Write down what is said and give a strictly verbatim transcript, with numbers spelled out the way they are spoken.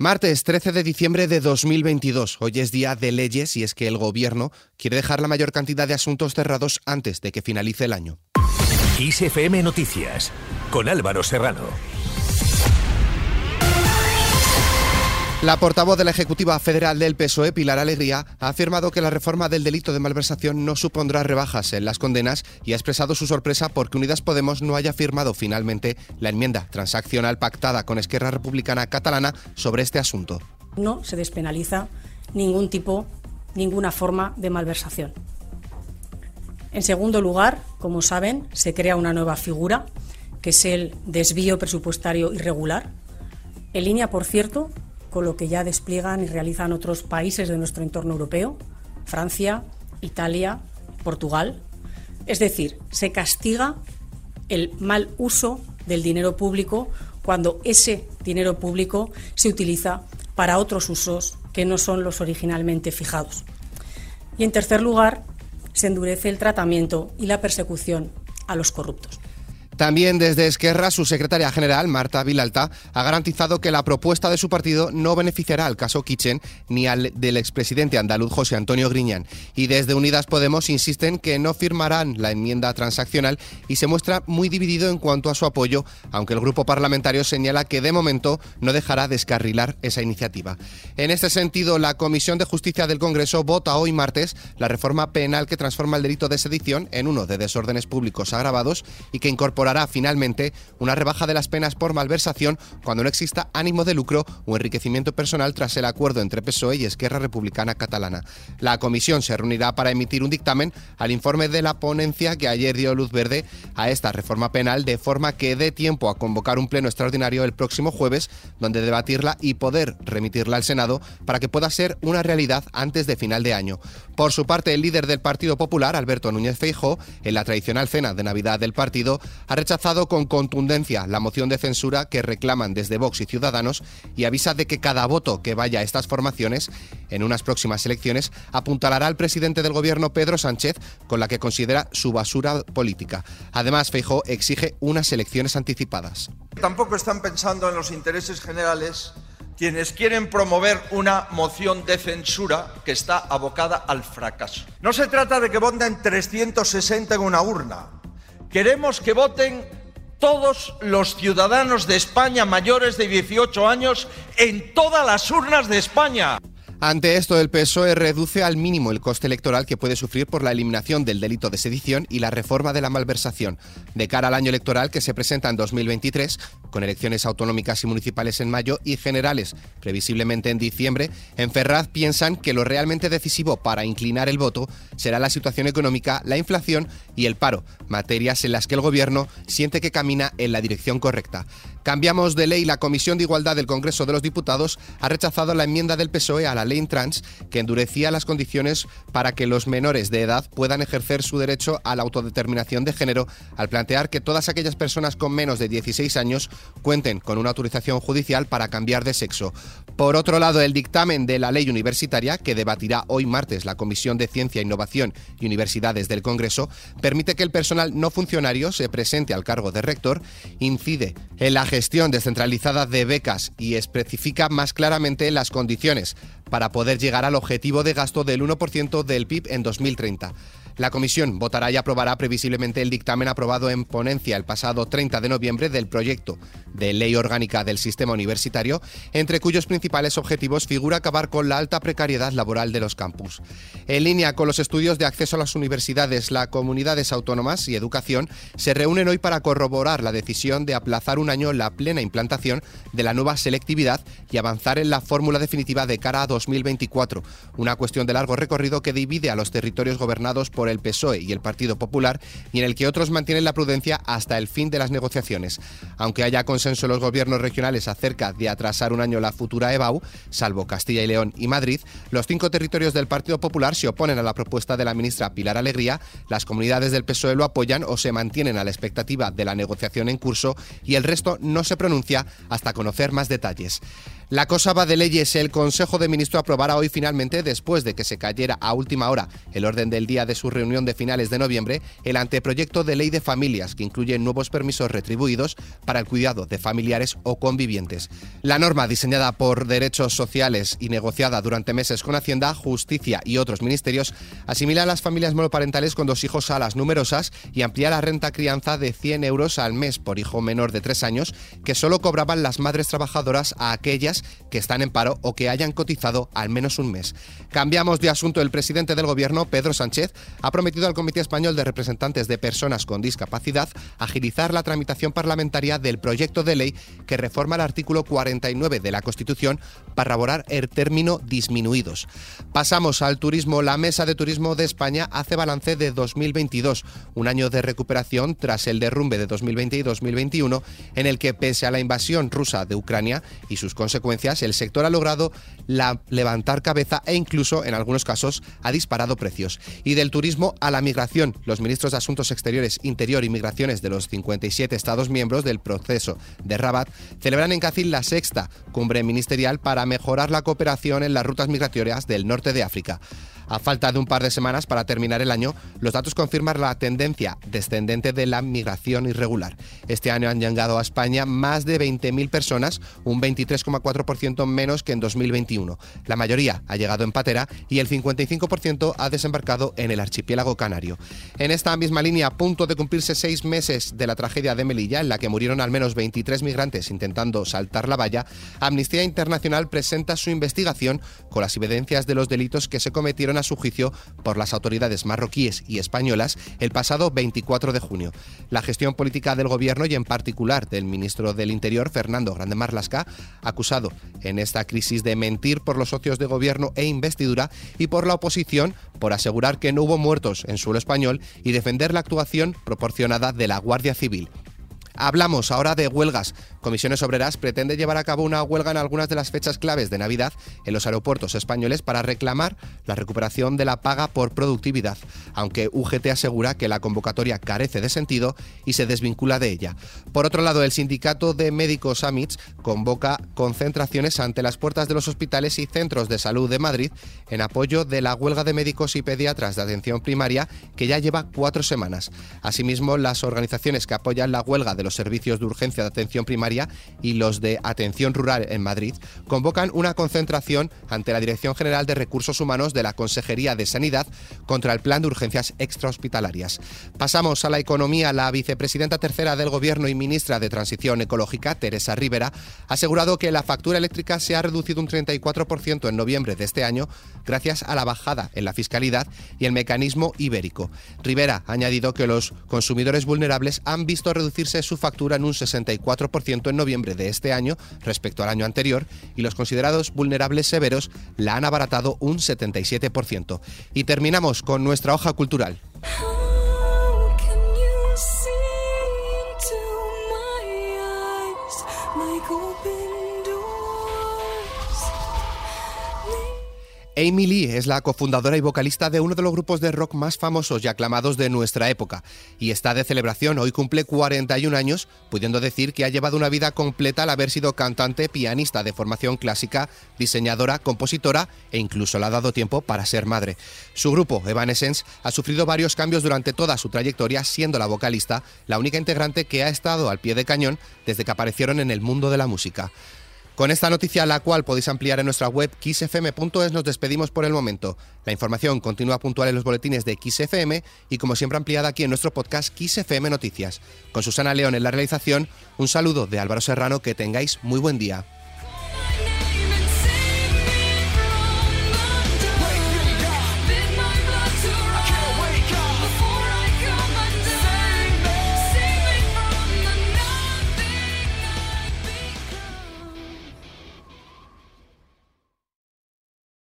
Martes trece de diciembre de dos mil veintidós. Hoy es día de leyes y es que el Gobierno quiere dejar la mayor cantidad de asuntos cerrados antes de que finalice el año. Kiss F M Noticias con Álvaro Serrano. La portavoz de la Ejecutiva Federal del P S O E, Pilar Alegría, ha afirmado que la reforma del delito de malversación no supondrá rebajas en las condenas y ha expresado su sorpresa porque Unidas Podemos no haya firmado finalmente la enmienda transaccional pactada con Esquerra Republicana Catalana sobre este asunto. No se despenaliza ningún tipo, ninguna forma de malversación. En segundo lugar, como saben, se crea una nueva figura, que es el desvío presupuestario irregular, en línea, por cierto, con lo que ya despliegan y realizan otros países de nuestro entorno europeo, Francia, Italia, Portugal. Es decir, se castiga el mal uso del dinero público cuando ese dinero público se utiliza para otros usos que no son los originalmente fijados. Y en tercer lugar, se endurece el tratamiento y la persecución a los corruptos. También desde Esquerra, su secretaria general, Marta Vilalta, ha garantizado que la propuesta de su partido no beneficiará al caso Kitchen ni al del expresidente andaluz José Antonio Griñán. Y desde Unidas Podemos insisten que no firmarán la enmienda transaccional y se muestra muy dividido en cuanto a su apoyo, aunque el grupo parlamentario señala que de momento no dejará descarrilar esa iniciativa. En este sentido, la Comisión de Justicia del Congreso vota hoy martes la reforma penal que transforma el delito de sedición en uno de desórdenes públicos agravados y que incorpora hará finalmente una rebaja de las penas por malversación cuando no exista ánimo de lucro o enriquecimiento personal tras el acuerdo entre P S O E y Esquerra Republicana Catalana. La comisión se reunirá para emitir un dictamen al informe de la ponencia que ayer dio luz verde a esta reforma penal, de forma que dé tiempo a convocar un pleno extraordinario el próximo jueves, donde debatirla y poder remitirla al Senado para que pueda ser una realidad antes de final de año. Por su parte, el líder del Partido Popular, Alberto Núñez Feijóo, en la tradicional cena de Navidad del partido, ha rechazado con contundencia la moción de censura que reclaman desde Vox y Ciudadanos y avisa de que cada voto que vaya a estas formaciones en unas próximas elecciones apuntalará al presidente del Gobierno, Pedro Sánchez, con la que considera su basura política. Además, Feijóo exige unas elecciones anticipadas. Tampoco están pensando en los intereses generales quienes quieren promover una moción de censura que está abocada al fracaso. No se trata de que voten trescientos sesenta en una urna. Queremos que voten todos los ciudadanos de España mayores de dieciocho años en todas las urnas de España. Ante esto, el P S O E reduce al mínimo el coste electoral que puede sufrir por la eliminación del delito de sedición y la reforma de la malversación. De cara al año electoral que se presenta en dos mil veintitrés, con elecciones autonómicas y municipales en mayo y generales previsiblemente en diciembre, en Ferraz piensan que lo realmente decisivo para inclinar el voto será la situación económica, la inflación y el paro, materias en las que el Gobierno siente que camina en la dirección correcta. Cambiamos de ley. La Comisión de Igualdad del Congreso de los Diputados ha rechazado la enmienda del P S O E a la Ley trans que endurecía las condiciones para que los menores de edad puedan ejercer su derecho a la autodeterminación de género al plantear que todas aquellas personas con menos de dieciséis años cuenten con una autorización judicial para cambiar de sexo. Por otro lado, el dictamen de la ley universitaria, que debatirá hoy martes la Comisión de Ciencia, Innovación y Universidades del Congreso, permite que el personal no funcionario se presente al cargo de rector, incide en la gestión descentralizada de becas y especifica más claramente las condiciones para poder llegar al objetivo de gasto del uno por ciento del P I B en dos mil treinta. La comisión votará y aprobará previsiblemente el dictamen aprobado en ponencia el pasado treinta de noviembre del proyecto de Ley Orgánica del Sistema Universitario, entre cuyos principales objetivos figura acabar con la alta precariedad laboral de los campus. En línea con los estudios de acceso a las universidades, las comunidades autónomas y educación se reúnen hoy para corroborar la decisión de aplazar un año la plena implantación de la nueva selectividad y avanzar en la fórmula definitiva de cara a dos mil veinticuatro, una cuestión de largo recorrido que divide a los territorios gobernados por el P S O E y el Partido Popular y en el que otros mantienen la prudencia hasta el fin de las negociaciones. Aunque haya consenso en los gobiernos regionales acerca de atrasar un año la futura E B A U, salvo Castilla y León y Madrid, los cinco territorios del Partido Popular se oponen a la propuesta de la ministra Pilar Alegría, las comunidades del P S O E lo apoyan o se mantienen a la expectativa de la negociación en curso y el resto no se pronuncia hasta conocer más detalles. La cosa va de leyes. El Consejo de Ministros aprobará hoy finalmente, después de que se cayera a última hora el orden del día de su reunión de finales de noviembre, el anteproyecto de Ley de Familias, que incluye nuevos permisos retribuidos para el cuidado de familiares o convivientes. La norma, diseñada por Derechos Sociales y negociada durante meses con Hacienda, Justicia y otros ministerios, asimila a las familias monoparentales con dos hijos a las numerosas y amplía la renta crianza de cien euros al mes por hijo menor de tres años, que solo cobraban las madres trabajadoras, a aquellas que están en paro o que hayan cotizado al menos un mes. Cambiamos de asunto. El presidente del Gobierno, Pedro Sánchez, ha prometido al Comité Español de Representantes de Personas con Discapacidad agilizar la tramitación parlamentaria del proyecto de ley que reforma el artículo cuarenta y nueve de la Constitución para abolir el término disminuidos. Pasamos al turismo. La Mesa de Turismo de España hace balance de dos mil veintidós, un año de recuperación tras el derrumbe de dos mil veinte y dos mil veintiuno, en el que, pese a la invasión rusa de Ucrania y sus consecuencias, el sector ha logrado la, levantar cabeza e incluso, en algunos casos, ha disparado precios. Y del turismo a la migración. Los ministros de Asuntos Exteriores, Interior y Migraciones de los cincuenta y siete Estados miembros del proceso de Rabat celebran en Cádiz la sexta cumbre ministerial para mejorar la cooperación en las rutas migratorias del norte de África. A falta de un par de semanas para terminar el año, los datos confirman la tendencia descendente de la migración irregular. Este año han llegado a España más de veinte mil personas, un veintitrés coma cuatro por ciento menos que en dos mil veintiuno. La mayoría ha llegado en patera y el cincuenta y cinco por ciento ha desembarcado en el archipiélago canario. En esta misma línea, a punto de cumplirse seis meses de la tragedia de Melilla, en la que murieron al menos veintitrés migrantes intentando saltar la valla, Amnistía Internacional presenta su investigación con las evidencias de los delitos que se cometieron a su juicio por las autoridades marroquíes y españolas el pasado veinticuatro de junio. La gestión política del Gobierno y en particular del ministro del Interior, Fernando Grande-Marlaska, acusado en esta crisis de mentir por los socios de Gobierno e investidura y por la oposición por asegurar que no hubo muertos en suelo español y defender la actuación proporcionada de la Guardia Civil. Hablamos ahora de huelgas. Comisiones Obreras pretende llevar a cabo una huelga en algunas de las fechas claves de Navidad en los aeropuertos españoles para reclamar la recuperación de la paga por productividad, aunque U G T asegura que la convocatoria carece de sentido y se desvincula de ella. Por otro lado, el sindicato de médicos Amits convoca concentraciones ante las puertas de los hospitales y centros de salud de Madrid en apoyo de la huelga de médicos y pediatras de atención primaria, que ya lleva cuatro semanas. Asimismo, las organizaciones que apoyan la huelga de los servicios de urgencia de atención primaria y los de atención rural en Madrid convocan una concentración ante la Dirección General de Recursos Humanos de la Consejería de Sanidad contra el plan de urgencias extrahospitalarias. Pasamos a la economía. La vicepresidenta tercera del Gobierno y ministra de Transición Ecológica, Teresa Ribera, ha asegurado que la factura eléctrica se ha reducido un treinta y cuatro por ciento en noviembre de este año gracias a la bajada en la fiscalidad y el mecanismo ibérico. Ribera ha añadido que los consumidores vulnerables han visto reducirse su factura en un sesenta y cuatro por ciento en noviembre de este año respecto al año anterior, y los considerados vulnerables severos la han abaratado un setenta y siete por ciento. Y terminamos con nuestra hoja cultural. Amy Lee es la cofundadora y vocalista de uno de los grupos de rock más famosos y aclamados de nuestra época, y está de celebración. Hoy cumple cuarenta y un años, pudiendo decir que ha llevado una vida completa al haber sido cantante, pianista de formación clásica, diseñadora, compositora e incluso le ha dado tiempo para ser madre. Su grupo, Evanescence, ha sufrido varios cambios durante toda su trayectoria, siendo la vocalista la única integrante que ha estado al pie de cañón desde que aparecieron en el mundo de la música. Con esta noticia, la cual podéis ampliar en nuestra web kiss f m punto es, nos despedimos por el momento. La información continúa puntual en los boletines de Kiss F M y, como siempre, ampliada aquí en nuestro podcast Kiss F M Noticias. Con Susana León en la realización, un saludo de Álvaro Serrano, que tengáis muy buen día.